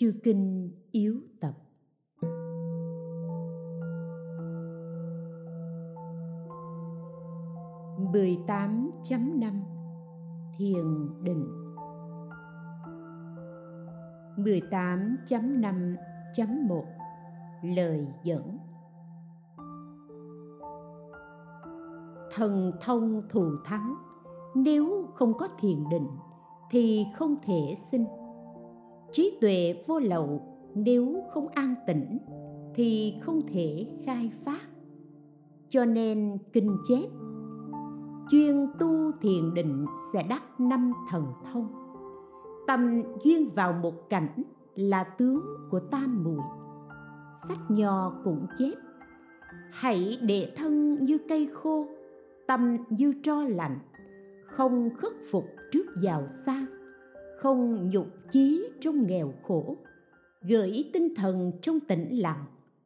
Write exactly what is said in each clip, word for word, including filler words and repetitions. Chư kinh yếu tập. Mười tám chấm năm Thiền định. Mười tám chấm năm chấm một Lời dẫn. Thần thông thù thắng, nếu không có thiền định thì không thể sinh. Trí tuệ vô lậu, nếu không an tĩnh thì không thể khai phát. Cho nên kinh chép: chuyên tu thiền định sẽ đắc năm thần thông. Tâm duyên vào một cảnh là tướng của tam muội. Sách Nho cũng chép: hãy để thân như cây khô, tâm như tro lạnh, không khất phục trước giàu sang, không nhục chí trong nghèo khổ, gửi tinh thần trong tĩnh lặng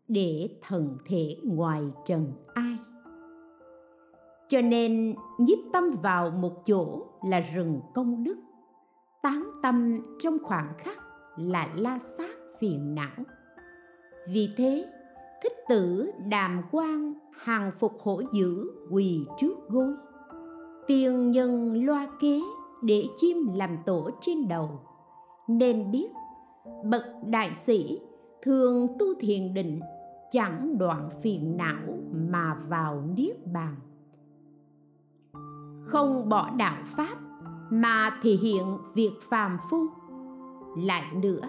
để thần thể ngoài trần ai. Cho nên nhiếp tâm vào một chỗ là rừng công đức, tán tâm trong khoảng khắc là la sát phiền não. Vì thế Thích Tử đàm quan hàng phục hổ dữ quỳ trước gối, tiền nhân loa kế để chim làm tổ trên đầu, nên biết bậc đại sĩ thường tu thiền định chẳng đoạn phiền não mà vào niết bàn, không bỏ đạo pháp mà thể hiện việc phàm phu. Lại nữa,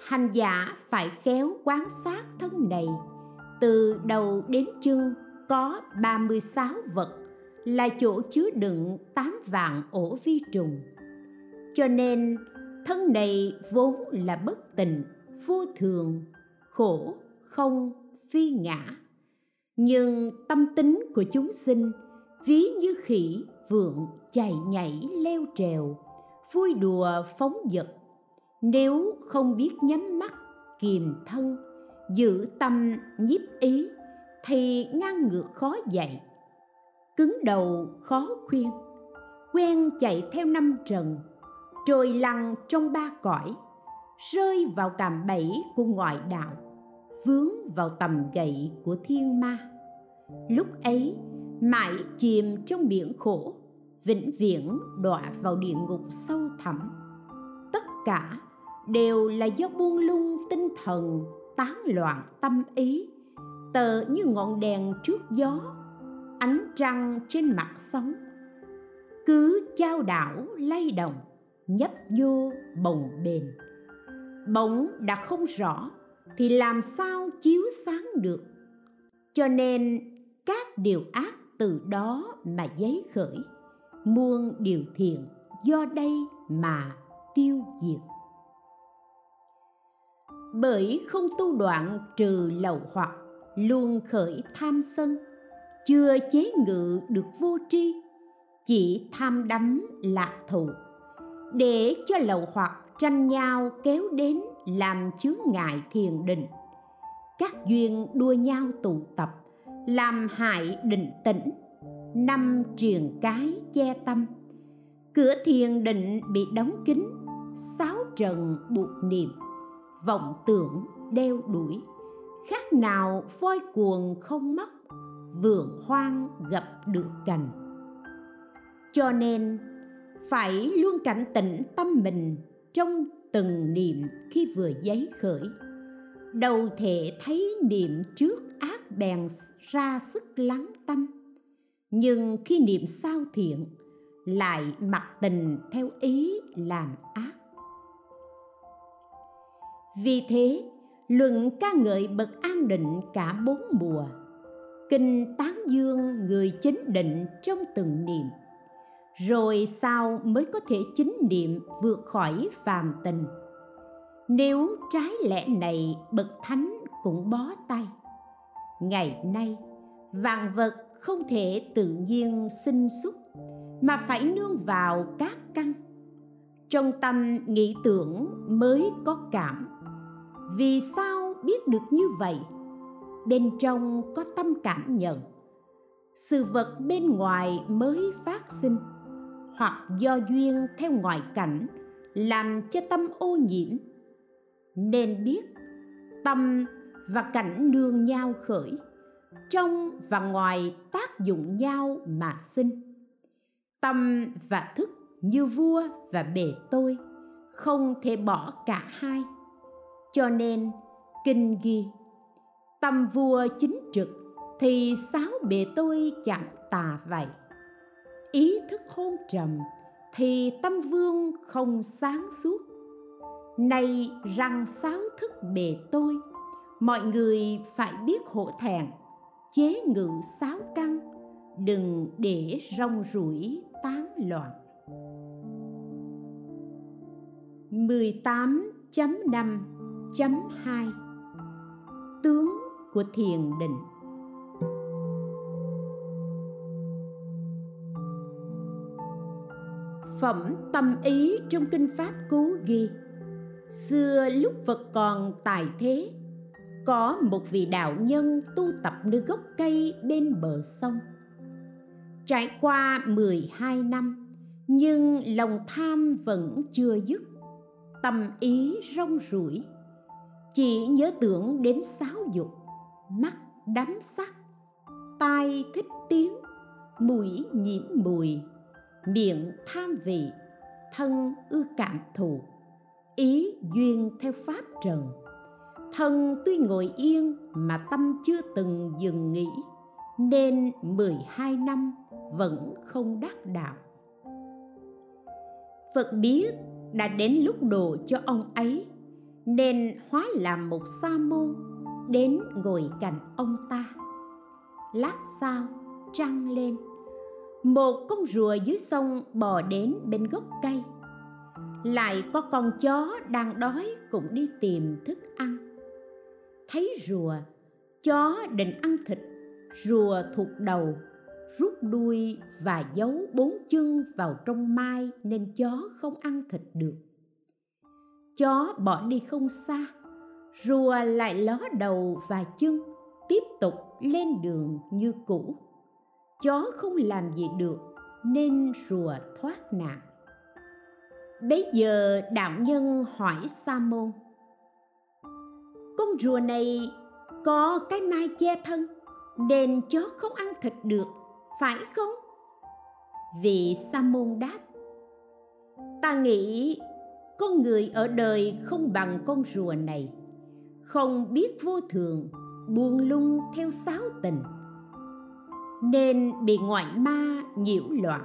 hành giả phải khéo quan sát thân này, từ đầu đến chân có ba mươi sáu vật là chỗ chứa đựng tám vạn ổ vi trùng. Cho nên thân này vốn là bất tịnh, vô thường, khổ, không, phi ngã. Nhưng tâm tính của chúng sinh ví như khỉ, vượn, chạy nhảy, leo trèo, vui đùa, phóng dật. Nếu không biết nhắm mắt, kiềm thân, giữ tâm, nhiếp ý thì ngang ngược khó dạy, cứng đầu khó khuyên, quen chạy theo năm trần, trôi lăn trong ba cõi, rơi vào cạm bẫy của ngoại đạo, vướng vào tầm gậy của thiên ma. Lúc ấy mãi chìm trong biển khổ, vĩnh viễn đọa vào địa ngục sâu thẳm. Tất cả đều là do buông lung tinh thần, tán loạn tâm ý, tờ như ngọn đèn trước gió, ánh trăng trên mặt sóng, cứ chao đảo lay động, nhấp vô bồng bềnh. Bóng đã không rõ thì làm sao chiếu sáng được. Cho nên các điều ác từ đó mà giấy khởi, muôn điều thiện do đây mà tiêu diệt. Bởi không tu đoạn trừ lậu hoặc, luôn khởi tham sân, chưa chế ngự được vô tri, chỉ tham đắm lạc thụ, để cho lậu hoặc tranh nhau kéo đến làm chướng ngại thiền định. Các duyên đua nhau tụ tập, làm hại định tĩnh. Năm triền cái che tâm, cửa thiền định bị đóng kín. Sáu trần buộc niệm, vọng tưởng đeo đuổi, khác nào voi cuồng không mắc, vườn hoang gặp được cành. Cho nên phải luôn cảnh tỉnh tâm mình trong từng niệm. Khi vừa giấy khởi, đầu thể thấy niệm trước ác bèn ra sức lắng tâm, nhưng khi niệm sau thiện lại mặc tình theo ý làm ác. Vì thế luận ca ngợi bậc an định cả bốn mùa, kinh tán dương người chính định trong từng niệm, rồi sao mới có thể chính niệm vượt khỏi phàm tình. Nếu trái lẽ này bậc thánh cũng bó tay. Ngày nay vạn vật không thể tự nhiên sinh xuất mà phải nương vào các căn. Trong tâm nghĩ tưởng mới có cảm. Vì sao biết được như vậy? Bên trong có tâm cảm nhận. Sự vật bên ngoài mới phát sinh, hoặc do duyên theo ngoại cảnh làm cho tâm ô nhiễm. nên biết tâm và cảnh nương nhau khởi, trong và ngoài tác dụng nhau mà sinh. Tâm và thức như vua và bề tôi, không thể bỏ cả hai. Cho nên kinh ghi: tâm vua chính trực thì sáu bề tôi chẳng tà vậy, ý thức hôn trầm thì tâm vương không sáng suốt. Nay rằng sáu thức bề tôi, mọi người phải biết hộ thẹn, chế ngự sáu căn, đừng để rong ruổi tán loạn. mười tám chấm năm chấm hai Tướng của thiền định. Phẩm tâm ý trong Kinh Pháp Cú ghi: xưa lúc Phật còn tại thế, có một vị đạo nhân tu tập nơi gốc cây bên bờ sông. Trải qua mười hai năm, nhưng lòng tham vẫn chưa dứt, tâm ý rong ruổi, chỉ nhớ tưởng đến sáu dục: mắt đắm sắc, tai thích tiếng, mũi nhiễm mùi, miệng tham vị, thân ưa cảm thụ, ý duyên theo pháp trần. Thân tuy ngồi yên mà tâm chưa từng dừng nghỉ, nên mười hai năm vẫn không đắc đạo. Phật biết đã đến lúc độ cho ông ấy, nên hóa làm một sa môn đến ngồi cạnh ông ta. Lát sau trăng lên, một con rùa dưới sông bò đến bên gốc cây. Lại có con chó đang đói cũng đi tìm thức ăn. Thấy rùa, chó định ăn thịt, rùa thụt đầu, rút đuôi và giấu bốn chân vào trong mai, nên chó không ăn thịt được. Chó bỏ đi không xa, rùa lại ló đầu và chân, tiếp tục lên đường như cũ. Chó không làm gì được nên rùa thoát nạn. Bấy giờ đạo nhân hỏi sa môn: con rùa này có cái mai che thân nên chó không ăn thịt được, phải không? Vị sa môn đáp: ta nghĩ con người ở đời không bằng con rùa này, không biết vô thường, buông lung theo sáu tình, nên bị ngoại ma nhiễu loạn.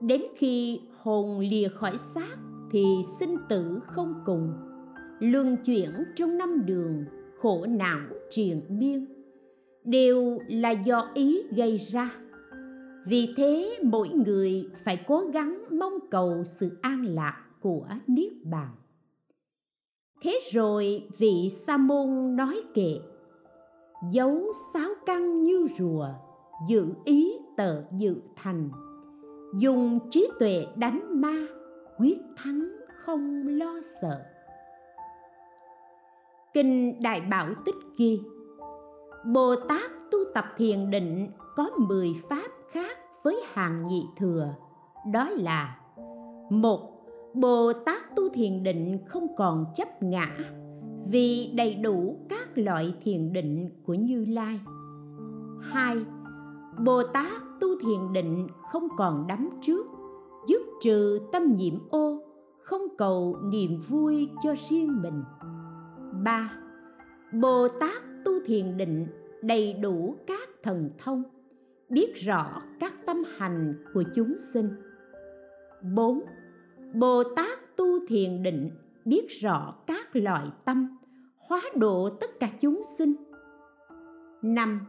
Đến khi hồn lìa khỏi xác thì sinh tử không cùng, luân chuyển trong năm đường, khổ não triền miên, đều là do ý gây ra. Vì thế mỗi người phải cố gắng mong cầu sự an lạc của Niết Bàn. Thế rồi vị sa môn nói kệ: giấu sáu căn như rùa, giữ ý tự dự thành, dùng trí tuệ đánh ma, quyết thắng không lo sợ. Kinh Đại Bảo Tích ghi: Bồ Tát tu tập thiền định có mười pháp khác với hàng nhị thừa, đó là: một, Bồ Tát tu thiền định không còn chấp ngã, vì đầy đủ các loại thiền định của Như Lai. Hai, Bồ Tát tu thiền định không còn đắm trước, dứt trừ tâm nhiễm ô, không cầu niềm vui cho riêng mình. Ba, Bồ Tát tu thiền định đầy đủ các thần thông, biết rõ các tâm hành của chúng sinh. Bốn, Bồ Tát tu thiền định biết rõ các loại tâm, hóa độ tất cả chúng sinh. Năm,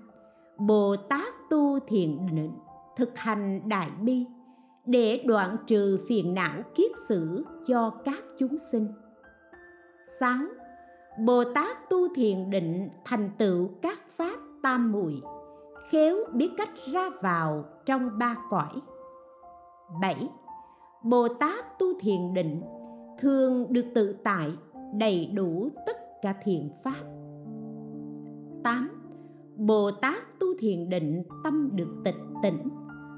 Bồ Tát tu thiền định thực hành đại bi để đoạn trừ phiền não kiết sử cho các chúng sinh. Sáu, Bồ Tát tu thiền định thành tựu các pháp tam muội, khéo biết cách ra vào trong ba cõi. Bảy, Bồ Tát tu thiền định thường được tự tại, đầy đủ tất cả thiện pháp. Tám, Bồ Tát tu thiền định tâm được tịch tỉnh,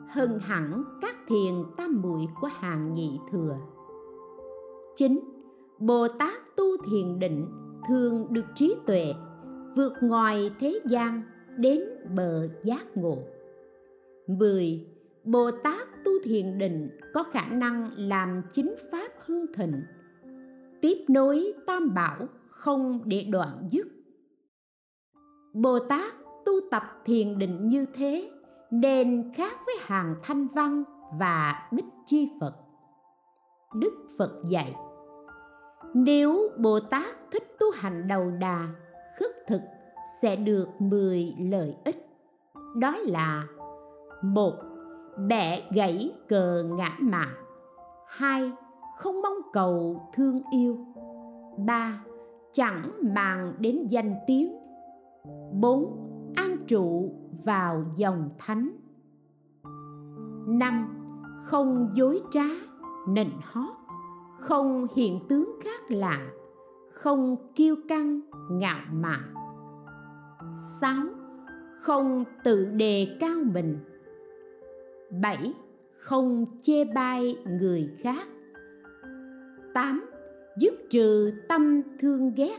hơn hẳn các thiền tam muội của hàng nhị thừa. Chín, Bồ Tát tu thiền định thường được trí tuệ, vượt ngoài thế gian đến bờ giác ngộ. mười. Bồ Tát tu thiền định có khả năng làm chính pháp hưng thịnh, tiếp nối tam bảo không để đoạn dứt. Bồ Tát tu tập thiền định như thế nên khác với hàng Thanh Văn và Bích Chi Phật. Đức Phật dạy: nếu Bồ Tát thích tu hành đầu đà, khất thực sẽ được mười lợi ích. Đó là: một. Bẻ gãy cờ ngã mạn. Hai. Không mong cầu thương yêu. Ba. Chẳng màng đến danh tiếng. Bốn. An trụ vào dòng thánh. Năm. Không dối trá, nịnh hót, không hiện tướng khác lạ, không kiêu căng, ngạo mạn. Sáu. Không tự đề cao mình. Bảy. Không chê bai người khác. Tám. Dứt trừ tâm thương ghét.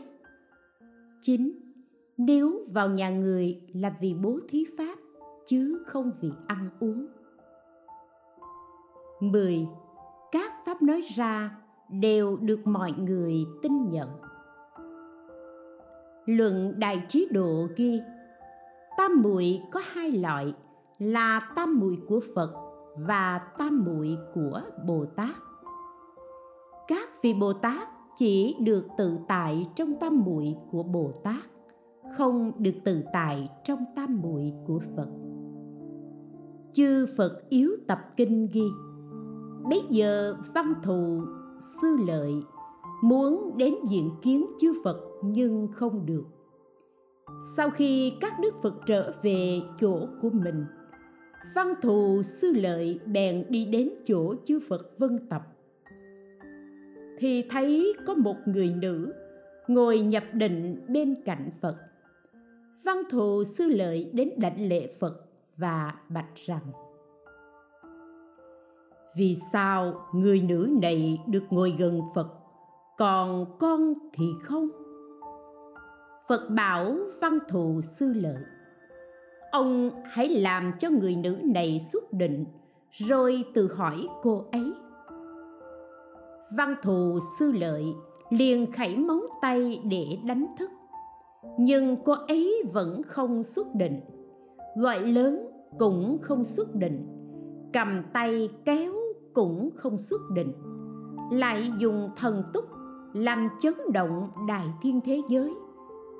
Chín. Nếu vào nhà người là vì bố thí pháp, chứ không vì ăn uống. Mười. Các pháp nói ra đều được mọi người tin nhận. Luận Đại Trí Độ ghi: tam muội có hai loại là tam muội của Phật và tam muội của Bồ Tát. Các vị Bồ Tát chỉ được tự tại trong tam muội của Bồ Tát, không được tự tại trong tam muội của Phật. Chư Phật Yếu Tập Kinh ghi: bây giờ Văn Thù, Sư Lợi muốn đến diện kiến chư Phật nhưng không được. Sau khi các đức Phật trở về chỗ của mình, Văn Thù, Sư Lợi bèn đi đến chỗ chư Phật Vân Tập, thì thấy có một người nữ ngồi nhập định bên cạnh Phật. Văn Thù, Sư Lợi đến đảnh lễ Phật và bạch rằng: vì sao người nữ này được ngồi gần Phật, còn con thì không? Phật bảo Văn Thù, Sư Lợi: ông hãy làm cho người nữ này xuất định, rồi tự hỏi cô ấy. Văn Thù, Sư Lợi liền khẩy móng tay để đánh thức, nhưng cô ấy vẫn không xuất định. Gọi lớn cũng không xuất định, cầm tay kéo cũng không xuất định, lại dùng thần túc làm chấn động đại thiên thế giới,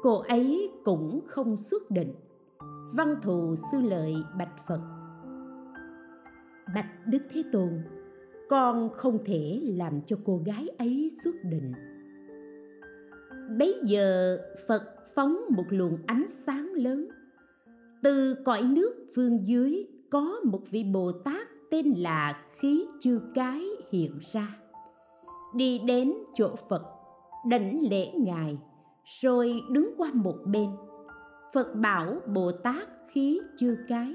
cô ấy cũng không xuất định. Văn Thù, Sư Lợi bạch Phật: bạch Đức Thế Tôn, con không thể làm cho cô gái ấy xuất định. Bấy giờ Phật phóng một luồng ánh sáng lớn. Từ cõi nước phương dưới có một vị Bồ Tát tên là Khí Chư Cái hiện ra, đi đến chỗ Phật, đảnh lễ Ngài, rồi đứng qua một bên. Phật bảo Bồ Tát Khí Chư Cái: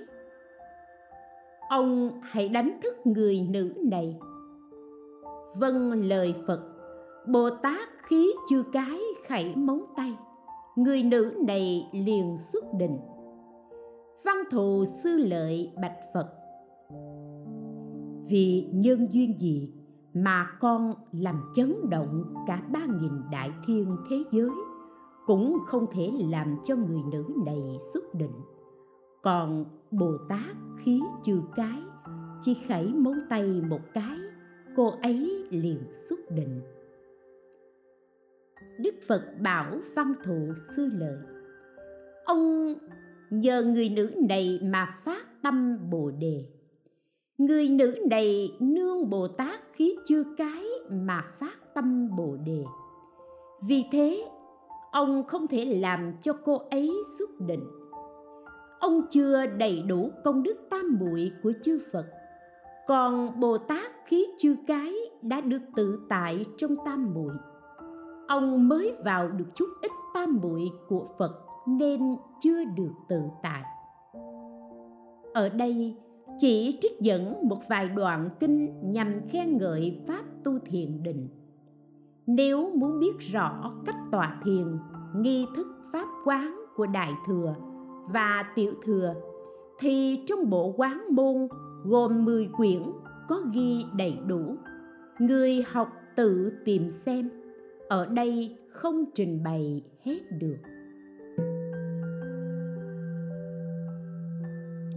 ông hãy đánh thức người nữ này. Vâng lời Phật, Bồ Tát Khí Chư Cái khẩy móng tay, người nữ này liền xuất định. Văn Thù, Sư Lợi bạch Phật: vì nhân duyên gì mà con làm chấn động cả ba nghìn đại thiên thế giới cũng không thể làm cho người nữ này xuất định, còn Bồ Tát Khí Chư Cái chỉ khẩy móng tay một cái, cô ấy liền xuất định. Đức Phật bảo Văn Thù, Sư Lợi: ông nhờ người nữ này mà phát tâm Bồ Đề. Người nữ này nương Bồ Tát Khí Chư Cái mà phát tâm Bồ Đề, vì thế ông không thể làm cho cô ấy xuất định. Ông chưa đầy đủ công đức tam muội của chư Phật, còn Bồ Tát Khí Chư Cái đã được tự tại trong tam muội. Ông mới vào được chút ít tam muội của Phật nên chưa được tự tại. Ở đây chỉ trích dẫn một vài đoạn kinh nhằm khen ngợi pháp tu thiền định. Nếu muốn biết rõ cách tọa thiền, nghi thức pháp quán của Đại Thừa và Tiểu Thừa, thì trong bộ quán môn gồm mười quyển có ghi đầy đủ. Người học tự tìm xem, ở đây không trình bày hết được.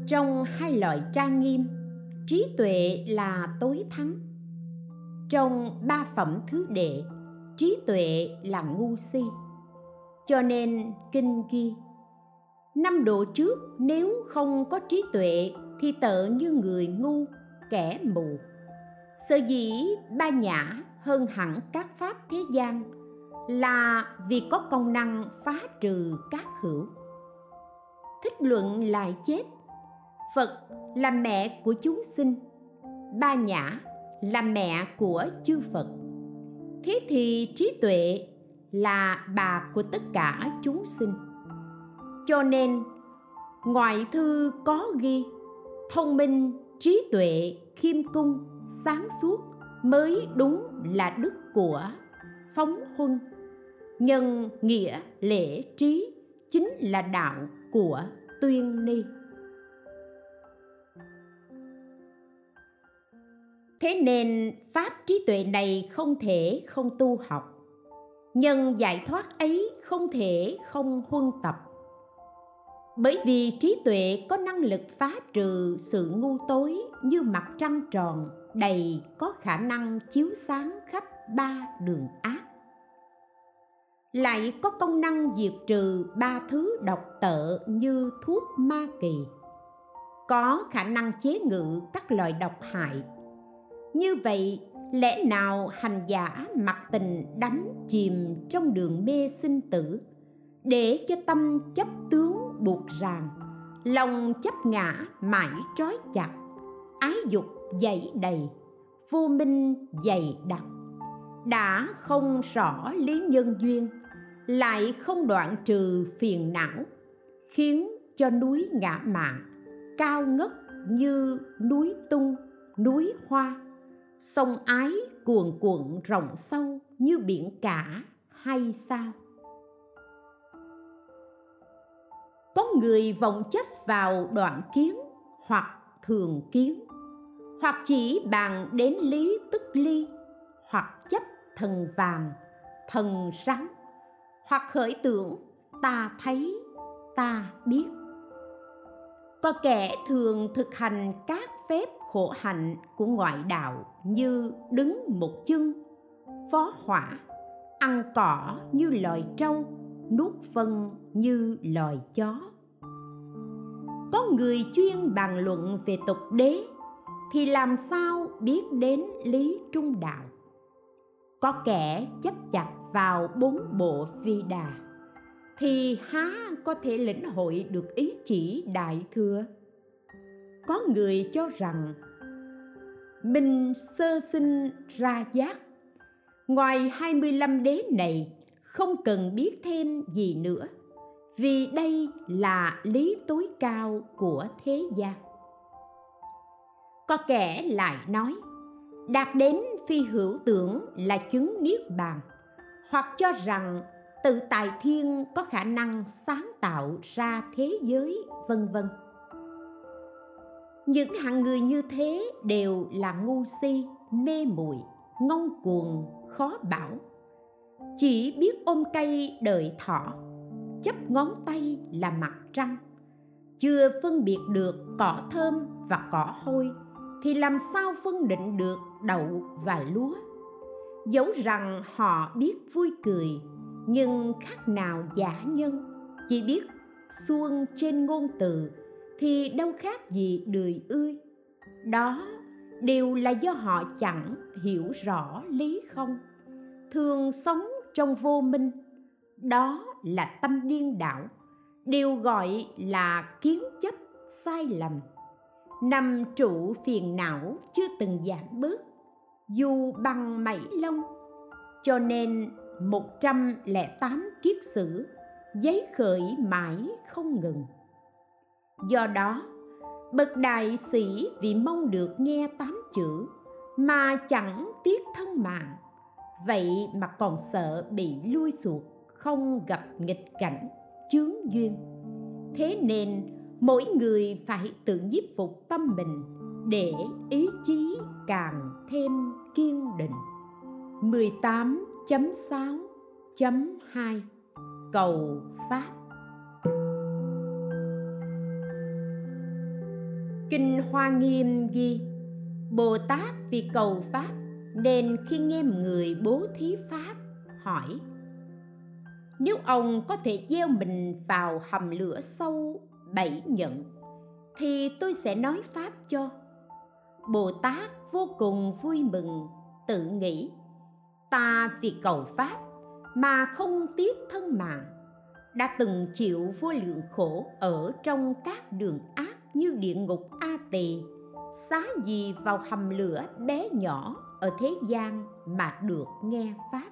Trong hai loại trang nghiêm, trí tuệ là tối thắng. Trong ba phẩm thứ đệ, trí tuệ là ngu si. Cho nên kinh ghi: năm độ trước nếu không có trí tuệ thì tợ như người ngu, kẻ mù. Sở dĩ ba nhã hơn hẳn các pháp thế gian là vì có công năng phá trừ các hữu. Thích Luận lại chép: Phật là mẹ của chúng sinh, ba nhã là mẹ của chư Phật. Thế thì trí tuệ là bà của tất cả chúng sinh. Cho nên ngoại thư có ghi: thông minh, trí tuệ, khiêm cung, sáng suốt mới đúng là đức của phóng huân. Nhân, nghĩa, lễ, trí chính là đạo của tuyên ni. Thế nên pháp trí tuệ này không thể không tu học, nhân giải thoát ấy không thể không huân tập. Bởi vì trí tuệ có năng lực phá trừ sự ngu tối như mặt trăng tròn đầy, có khả năng chiếu sáng khắp ba đường ác. Lại có công năng diệt trừ ba thứ độc tợ như thuốc ma kỳ. Có khả năng chế ngự các loại độc hại. Như vậy, lẽ nào hành giả mặc tình đắm chìm trong đường mê sinh tử, để cho tâm chấp tướng buộc ràng, lòng chấp ngã mãi trói chặt, ái dục dẫy đầy, vô minh dày đặc, đã không rõ lý nhân duyên, lại không đoạn trừ phiền não, khiến cho núi ngã mạn cao ngất như núi Tung, núi Hoa, sông ái cuồn cuộn rộng sâu như biển cả hay sao? Có người vọng chấp vào đoạn kiến hoặc thường kiến, hoặc chỉ bàn đến lý tức ly, hoặc chấp thần vàng, thần rắn, hoặc khởi tưởng ta thấy, ta biết. Có kẻ thường thực hành các phép khổ hạnh của ngoại đạo như đứng một chân, phó hỏa, ăn cỏ như loài trâu, nuốt phân như loài chó. Có người chuyên bàn luận về tục đế thì làm sao biết đến lý trung đạo? Có kẻ chấp chặt vào bốn bộ vi đà thì há có thể lĩnh hội được ý chỉ Đại Thừa? Có người cho rằng mình sơ sinh ra giác, ngoài hai mươi lăm đế này không cần biết thêm gì nữa, vì đây là lý tối cao của thế gian. Có kẻ lại nói đạt đến phi hữu tưởng là chứng niết bàn, hoặc cho rằng tự tại thiên có khả năng sáng tạo ra thế giới, vân vân. Những hạng người như thế đều là ngu si, mê muội, ngông cuồng, khó bảo, chỉ biết ôm cây đợi thọ, chấp ngón tay là mặt trăng, chưa phân biệt được cỏ thơm và cỏ hôi thì làm sao phân định được đậu và lúa? Dẫu rằng họ biết vui cười, nhưng khác nào giả nhân, chỉ biết xuông trên ngôn từ thì đâu khác gì đười ươi. Đó đều là do họ chẳng hiểu rõ lý không, thường sống trong vô minh. Đó là tâm điên đảo, đều gọi là kiến chấp sai lầm, nằm trụ phiền não chưa từng giảm bớt dù bằng mảy lông. Cho nên một trăm lẻ tám kiết sử giấy khởi mãi không ngừng. Do đó, bậc đại sĩ vì mong được nghe tám chữ mà chẳng tiếc thân mạng, vậy mà còn sợ bị lui sụt, không gặp nghịch cảnh, chướng duyên. Thế nên mỗi người phải tự nhiếp phục tâm mình để ý chí càng thêm kiên định. mười tám chấm sáu chấm hai Cầu Pháp. Kinh Hoa Nghiêm ghi: Bồ Tát vì cầu Pháp nên khi nghe người bố thí Pháp hỏi: Nếu ông có thể gieo mình vào hầm lửa sâu bảy nhận thì tôi sẽ nói Pháp cho. Bồ Tát vô cùng vui mừng, tự nghĩ: Ta vì cầu Pháp mà không tiếc thân mạng, đã từng chịu vô lượng khổ ở trong các đường ác như địa ngục A Tỳ, xá gì vào hầm lửa bé nhỏ ở thế gian mà được nghe Pháp.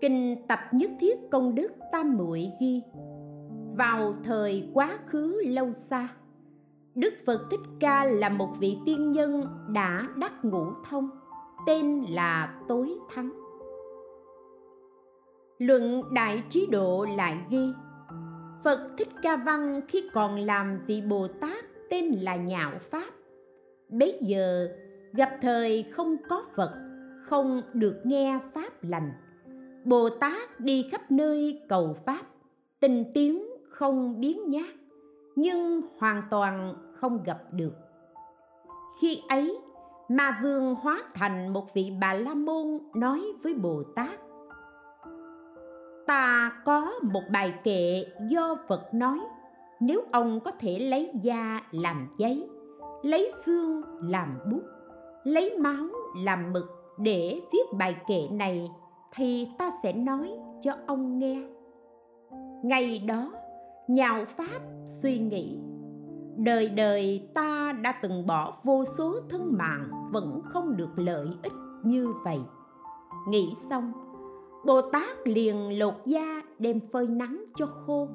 Kinh Tập Nhất Thiết Công Đức Tam Muội ghi: Vào thời quá khứ lâu xa, Đức Phật Thích Ca là một vị tiên nhân đã đắc ngũ thông, tên là Tối Thắng. Luận Đại Trí Độ lại ghi: Phật Thích Ca Văn khi còn làm vị Bồ Tát tên là Nhạo Pháp. Bấy giờ gặp thời không có Phật, không được nghe Pháp lành, Bồ Tát đi khắp nơi cầu Pháp, tình tiếng không biến nhát, nhưng hoàn toàn không gặp được. Khi ấy mà Vương hóa thành một vị Bà La Môn nói với Bồ Tát: Ta có một bài kệ do Phật nói, nếu ông có thể lấy da làm giấy, lấy xương làm bút, lấy máu làm mực để viết bài kệ này thì ta sẽ nói cho ông nghe. Ngày đó Nhạo Pháp suy nghĩ: Đời đời ta đã từng bỏ vô số thân mạng, vẫn không được lợi ích như vậy. Nghĩ xong, Bồ Tát liền lột da đem phơi nắng cho khô.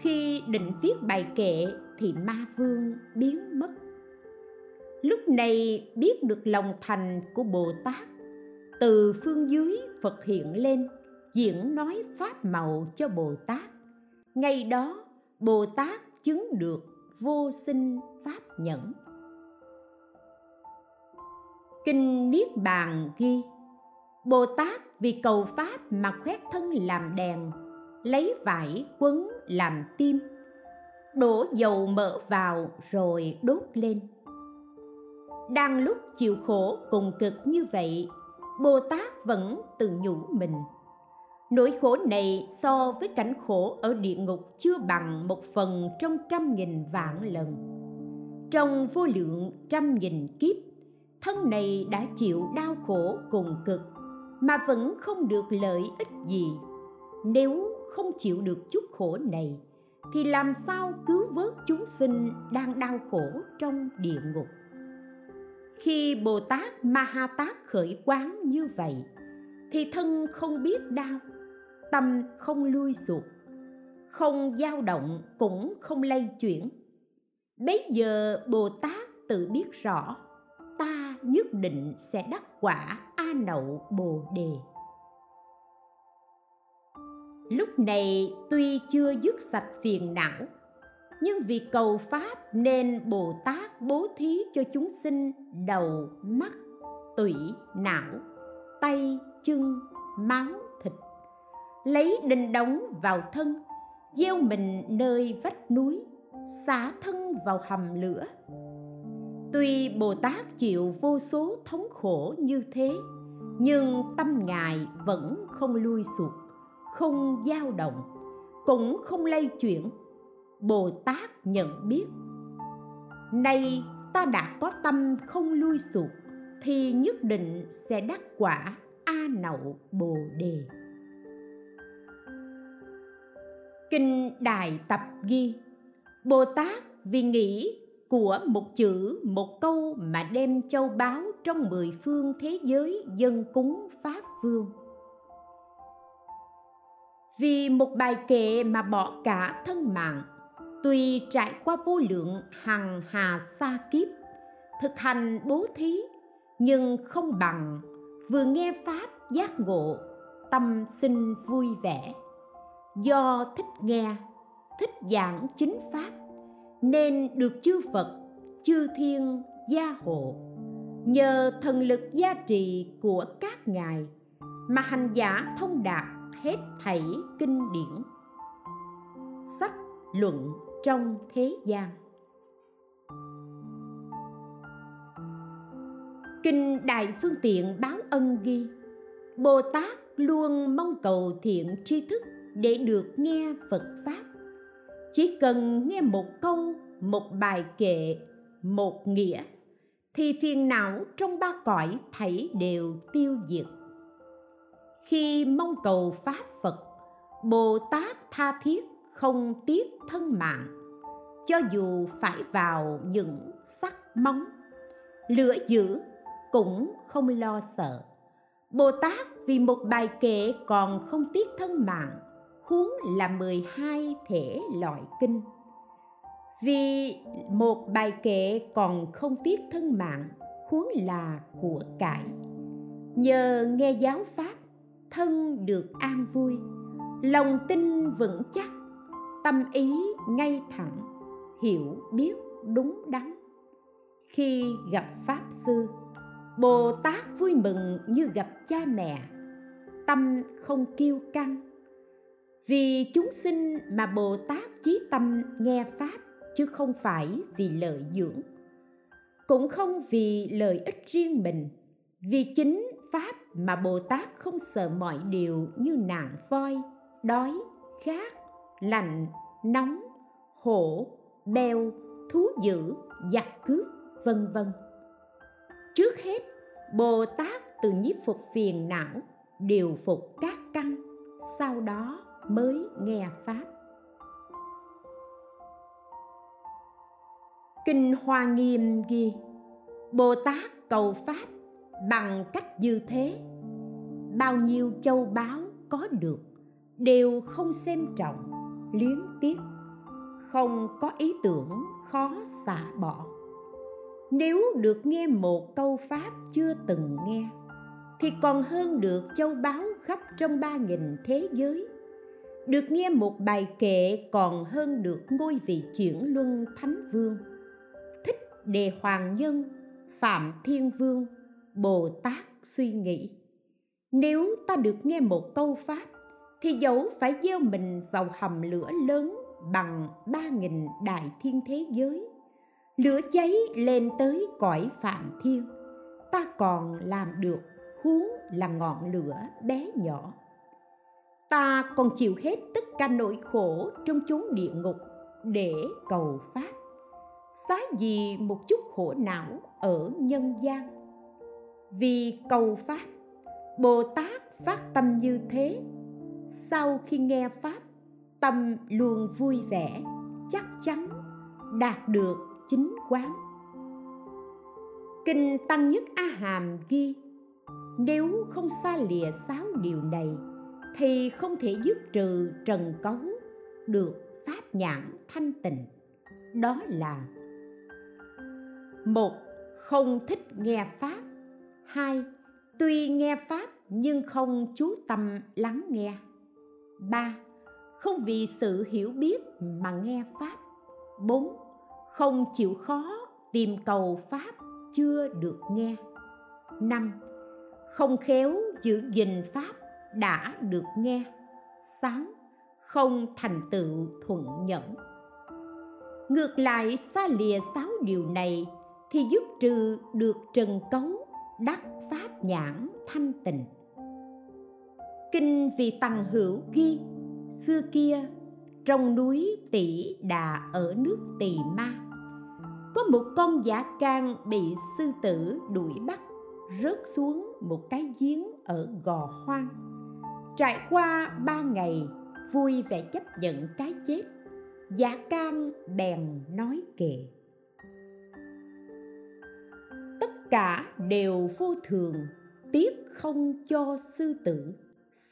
Khi định viết bài kệ thì Ma Vương biến mất. Lúc này biết được lòng thành của Bồ Tát, từ phương dưới Phật hiện lên, diễn nói Pháp màu cho Bồ Tát. Ngay đó Bồ Tát chứng được vô sinh Pháp nhẫn. Kinh Niết Bàn ghi: Bồ Tát vì cầu Pháp mà khoét thân làm đèn, lấy vải quấn làm tim, đổ dầu mỡ vào rồi đốt lên. Đang lúc chịu khổ cùng cực như vậy, Bồ Tát vẫn tự nhủ mình: Nỗi khổ này so với cảnh khổ ở địa ngục chưa bằng một phần trong trăm nghìn vạn lần. Trong vô lượng trăm nghìn kiếp, thân này đã chịu đau khổ cùng cực mà vẫn không được lợi ích gì. Nếu không chịu được chút khổ này thì làm sao cứu vớt chúng sinh đang đau khổ trong địa ngục? Khi Bồ Tát Ma Ha Tát khởi quán như vậy thì thân không biết đau, tâm không lui sụt, không dao động cũng không lay chuyển. Bấy giờ Bồ Tát tự biết rõ: Ta nhất định sẽ đắc quả A Nậu Bồ Đề. Lúc này tuy chưa dứt sạch phiền não, nhưng vì cầu Pháp nên Bồ Tát bố thí cho chúng sinh đầu, mắt, tủy, não, tay, chân, máu, thịt, lấy đinh đóng vào thân, gieo mình nơi vách núi, xả thân vào hầm lửa. Tuy Bồ Tát chịu vô số thống khổ như thế, nhưng tâm Ngài vẫn không lui sụt, không dao động, cũng không lay chuyển. Bồ Tát nhận biết: Nay ta đã có tâm không lui sụt thì nhất định sẽ đắc quả A Nậu Bồ Đề. Kinh Đại Tập ghi: Bồ Tát vì nghĩ của một chữ một câu mà đem châu báu trong mười phương thế giới dâng cúng Pháp Vương. Vì một bài kệ mà bỏ cả thân mạng, tuy trải qua vô lượng hằng hà sa kiếp, thực hành bố thí nhưng không bằng vừa nghe pháp giác ngộ, tâm sinh vui vẻ. Do thích nghe, thích giảng chính pháp, nên được chư Phật, chư thiên gia hộ. Nhờ thần lực gia trì của các ngài mà hành giả thông đạt hết thảy kinh điển, sách luận trong thế gian. Kinh Đại Phương Tiện Báo Ân ghi: Bồ Tát luôn mong cầu thiện tri thức để được nghe Phật pháp. Chỉ cần nghe một câu, một bài kệ, một nghĩa thì phiền não trong ba cõi thảy đều tiêu diệt. Khi mong cầu pháp Phật, Bồ Tát tha thiết không tiếc thân mạng, cho dù phải vào những sắc móng, lửa dữ cũng không lo sợ. Bồ Tát vì một bài kệ còn không tiếc thân mạng, huống là mười hai thể loại kinh. Vì một bài kệ còn không tiếc thân mạng, huống là của cải. Nhờ nghe giáo pháp, thân được an vui, lòng tin vững chắc, tâm ý ngay thẳng, hiểu biết đúng đắn. Khi gặp Pháp Sư, Bồ Tát vui mừng như gặp cha mẹ, tâm không kiêu căng. Vì chúng sinh mà Bồ Tát chí tâm nghe Pháp, chứ không phải vì lợi dưỡng, cũng không vì lợi ích riêng mình. Vì chính Pháp mà Bồ Tát không sợ mọi điều như nạn voi, đói, khát, lạnh, nóng, hổ, beo, thú dữ, giặc cướp, vân vân. Trước hết, Bồ Tát từ nhiếp phục phiền não, điều phục các căn, sau đó mới nghe Pháp. Kinh Hoa Nghiêm ghi: Bồ Tát cầu Pháp bằng cách như thế, bao nhiêu châu báu có được đều không xem trọng, liếng tiếc, không có ý tưởng khó xả bỏ. Nếu được nghe một câu Pháp chưa từng nghe thì còn hơn được châu báu khắp trong ba nghìn thế giới. Được nghe một bài kệ còn hơn được ngôi vị chuyển luân thánh vương, Thích Đề Hoàng Nhân, Phạm Thiên Vương. Bồ Tát suy nghĩ, nếu ta được nghe một câu Pháp thì dẫu phải gieo mình vào hầm lửa lớn bằng ba nghìn đại thiên thế giới, lửa cháy lên tới cõi Phạm Thiên, ta còn làm được, huống là ngọn lửa bé nhỏ. Ta còn chịu hết tất cả nỗi khổ trong chốn địa ngục để cầu Pháp, xá gì một chút khổ não ở nhân gian. Vì cầu Pháp, Bồ Tát phát tâm như thế. Sau khi nghe Pháp, tâm luôn vui vẻ, chắc chắn đạt được chính quán. Kinh Tăng Nhất A Hàm ghi: Nếu không xa lìa sáu điều này thì không thể dứt trừ trần cấu, được pháp nhãn thanh tịnh. Đó là: một. Không thích nghe Pháp. Hai. Tuy nghe Pháp nhưng không chú tâm lắng nghe. Ba. Không vì sự hiểu biết mà nghe Pháp. Bốn. Không chịu khó tìm cầu Pháp chưa được nghe. Năm. Không khéo giữ gìn Pháp đã được nghe. Sáu. Không thành tựu thuận nhẫn. Ngược lại, xa lìa sáu điều này thì dứt trừ được trần cấu, đắc pháp nhãn thanh tịnh. Kinh Vị Tằng Hữu ghi: Xưa kia, trong núi Tỷ Đà ở nước Tỳ Ma, có một con dã can bị sư tử đuổi bắt, rớt xuống một cái giếng ở Gò Hoang. Trải qua ba ngày vui vẻ chấp nhận cái chết, dã can bèn nói kệ: Cả đều vô thường, tiếc không cho sư tử,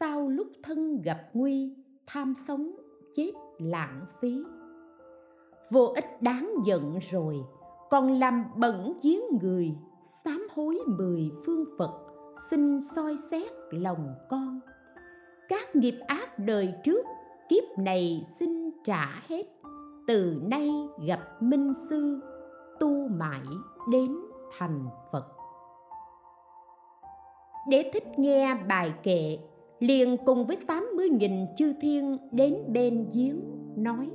sao lúc thân gặp nguy, tham sống chết lãng phí. Vô ích đáng giận rồi, còn làm bẩn giếng người, tám hối mười phương Phật, xin soi xét lòng con. Các nghiệp ác đời trước, kiếp này xin trả hết. Từ nay gặp Minh Sư, tu mãi đến thành Phật. Để thích nghe bài kệ, liền cùng với tám mươi nghìn chư thiên đến bên giếng nói: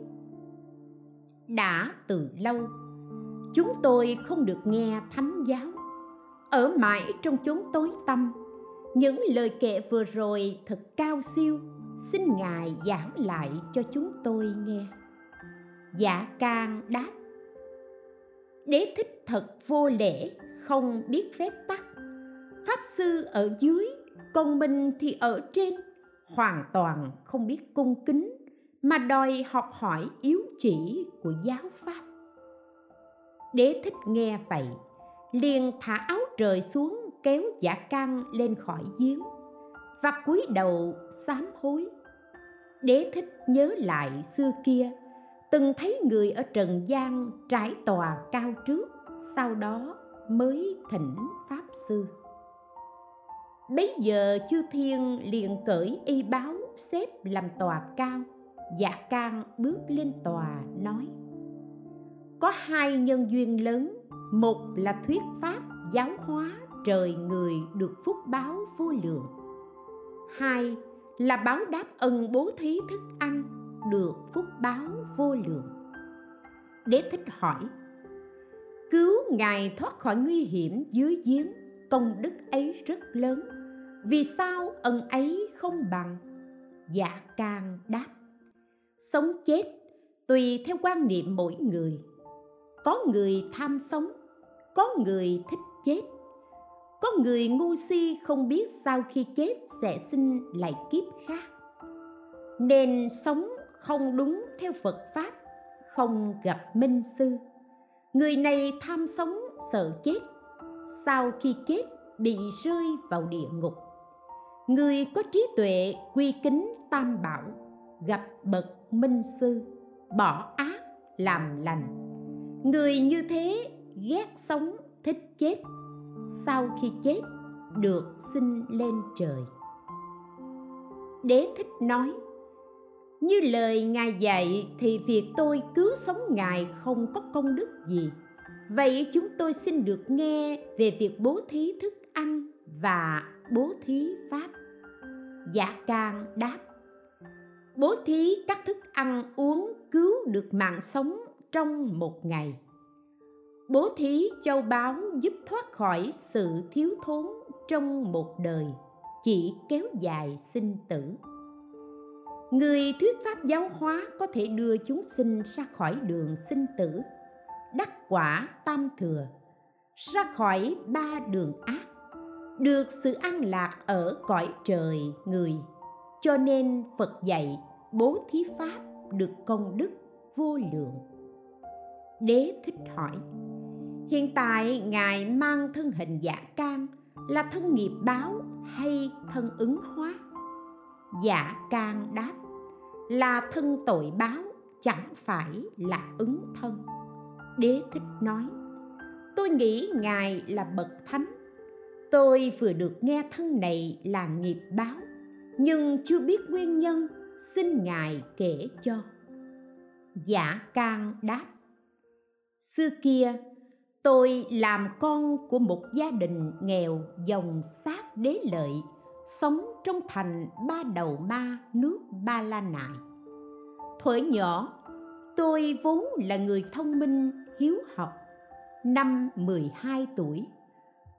đã từ lâu chúng tôi không được nghe thánh giáo, ở mãi trong chốn tối tăm. Những lời kệ vừa rồi thật cao siêu, xin Ngài giảng lại cho chúng tôi nghe. Dạ Can đáp: Đế thích thật vô lễ, không biết phép tắc. Pháp sư ở dưới, còn mình thì ở trên, hoàn toàn không biết cung kính, mà đòi học hỏi yếu chỉ của giáo pháp. Đế thích nghe vậy, liền thả áo trời xuống, kéo Dạ Can lên khỏi giếng và cúi đầu sám hối. Đế thích nhớ lại xưa kia từng thấy người ở trần gian trải tòa cao trước, sau đó mới thỉnh pháp sư. Bấy giờ chư thiên liền cởi y báu xếp làm tòa cao. Dạ Can bước lên tòa nói: có hai nhân duyên lớn, một là thuyết pháp giáo hóa trời người được phúc báo vô lượng, hai là báo đáp ân bố thí thức ăn được phúc báo vô lượng. Đế thích hỏi: cứu Ngài thoát khỏi nguy hiểm dưới giếng, công đức ấy rất lớn, vì sao ân ấy không bằng? Dạ Can đáp: sống chết tùy theo quan niệm mỗi người. Có người tham sống, có người thích chết. Có người ngu si không biết sau khi chết sẽ sinh lại kiếp khác, nên sống không đúng theo Phật Pháp, không gặp Minh Sư. Người này tham sống sợ chết, sau khi chết bị rơi vào địa ngục. Người có trí tuệ quy kính tam bảo, gặp bậc Minh Sư, bỏ ác làm lành. Người như thế ghét sống thích chết, sau khi chết được sinh lên trời. Đế thích nói: như lời Ngài dạy thì việc tôi cứu sống Ngài không có công đức gì. Vậy chúng tôi xin được nghe về việc bố thí thức ăn và bố thí pháp. Dạ Can đáp: bố thí các thức ăn uống cứu được mạng sống trong một ngày. Bố thí châu báu giúp thoát khỏi sự thiếu thốn trong một đời, chỉ kéo dài sinh tử. Người thuyết pháp giáo hóa có thể đưa chúng sinh ra khỏi đường sinh tử, đắc quả tam thừa, ra khỏi ba đường ác, được sự an lạc ở cõi trời người. Cho nên Phật dạy bố thí pháp được công đức vô lượng. Đế thích hỏi: hiện tại Ngài mang thân hình Dạ Can là thân nghiệp báo hay thân ứng hóa? Dạ Can đáp: là thân tội báo, chẳng phải là ứng thân. Đế thích nói: tôi nghĩ Ngài là bậc thánh. Tôi vừa được nghe thân này là nghiệp báo, nhưng chưa biết nguyên nhân, xin Ngài kể cho. Dạ Can đáp: xưa kia tôi làm con của một gia đình nghèo, dòng xác đế lợi, sống trong thành Ba Đầu Ma nước Ba La Nại. Thuở nhỏ tôi vốn là người thông minh hiếu học. Năm mười hai tuổi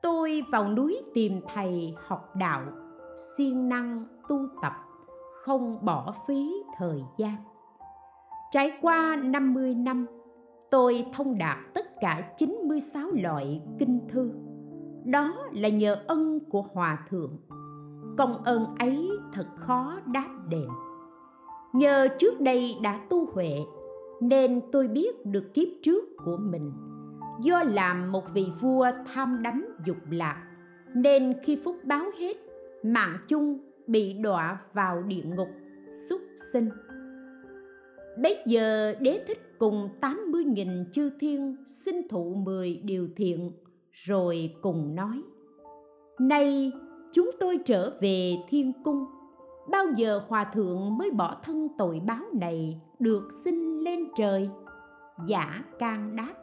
tôi vào núi tìm thầy học đạo, siêng năng tu tập, không bỏ phí thời gian. Trải qua năm mươi năm, tôi thông đạt tất cả chín mươi sáu loại kinh thư. Đó là nhờ ân của Hòa Thượng. Công ơn ấy thật khó đáp đền. Nhờ trước đây đã tu huệ, nên tôi biết được kiếp trước của mình. Do làm một vị vua tham đắm dục lạc, nên khi phúc báo hết, mạng chung bị đọa vào địa ngục, súc sinh. Bây giờ Đế thích cùng tám mươi nghìn chư thiên xin thụ mười điều thiện, rồi cùng nói: Nay chúng tôi trở về thiên cung, bao giờ hòa thượng mới bỏ thân tội báo này được xin lên trời? Giả Can đáp: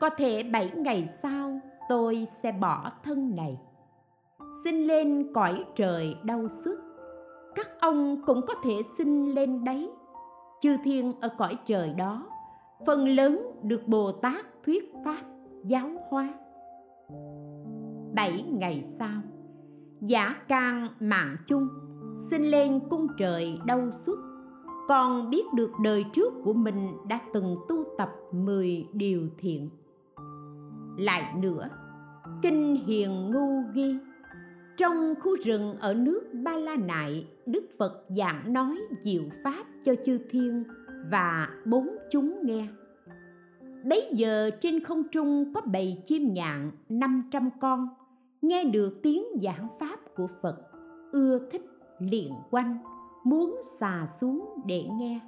Có thể bảy ngày sau tôi sẽ bỏ thân này, xin lên cõi trời Đau Sức. Các ông cũng có thể xin lên đấy. Chư thiên ở cõi trời đó phần lớn được Bồ Tát thuyết pháp giáo hóa. Bảy ngày sau, Giả Can mạng chung xin lên cung trời Đau Xuất, còn biết được đời trước của mình đã từng tu tập mười điều thiện. Lại nữa, kinh Hiền Ngu ghi, trong khu rừng ở nước Ba La Nại, Đức Phật giảng nói diệu pháp cho chư thiên và bốn chúng nghe. Bấy giờ trên không trung có bầy chim nhạn năm trăm con, nghe được tiếng giảng pháp của Phật, ưa thích liền quanh, muốn xà xuống để nghe.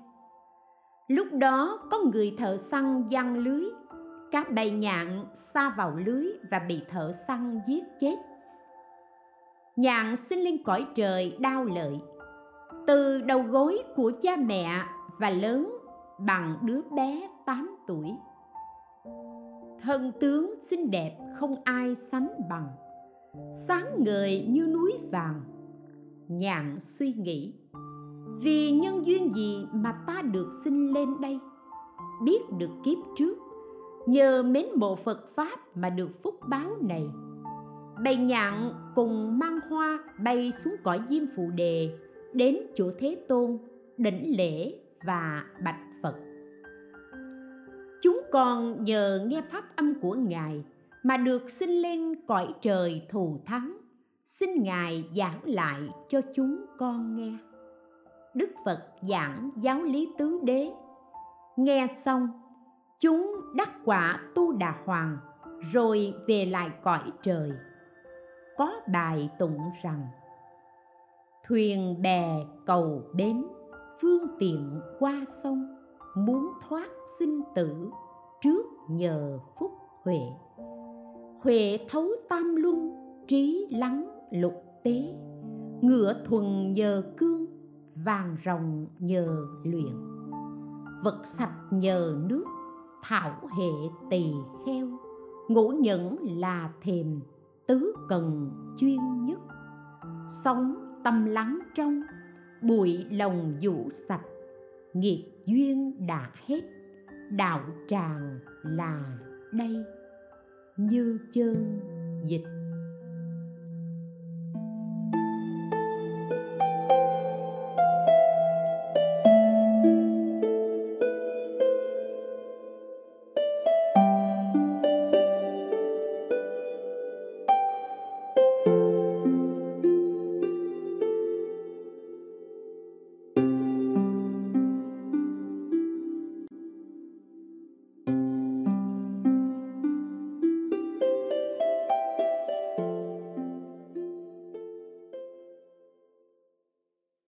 Lúc đó có người thợ săn giăng lưới, các bầy nhạn sa vào lưới và bị thợ săn giết chết. Nhạn xin lên cõi trời Đao Lợi, từ đầu gối của cha mẹ và lớn bằng đứa bé tám tuổi. Thân tướng xinh đẹp không ai sánh bằng, sáng ngời như núi vàng. Nhạn suy nghĩ: vì nhân duyên gì mà ta được sinh lên đây? Biết được kiếp trước nhờ mến mộ Phật pháp mà được phúc báo này. Bầy nhạn cùng mang hoa bay xuống cõi Diêm Phù Đề, đến chỗ Thế Tôn đảnh lễ và bạch Phật: Chúng con nhờ nghe pháp âm của Ngài mà được sinh lên cõi trời Thù Thắng, xin Ngài giảng lại cho chúng con nghe. Đức Phật giảng giáo lý tứ đế, nghe xong chúng đắc quả Tu Đà Hoàng, rồi về lại cõi trời. Có bài tụng rằng: Thuyền bè cầu bến, phương tiện qua sông, muốn thoát sinh tử, trước nhờ phúc huệ. Huệ thấu tam luân, trí lắng lục tế, ngựa thuần nhờ cương, vàng rồng nhờ luyện. Vật sạch nhờ nước, thảo hệ tỳ kheo, ngũ nhẫn là thềm, tứ cần chuyên nhất. Sống tâm lắng trong, bụi lòng vũ sạch, nghiệp duyên đã hết, đạo tràng là đây. Như Chơn dịch.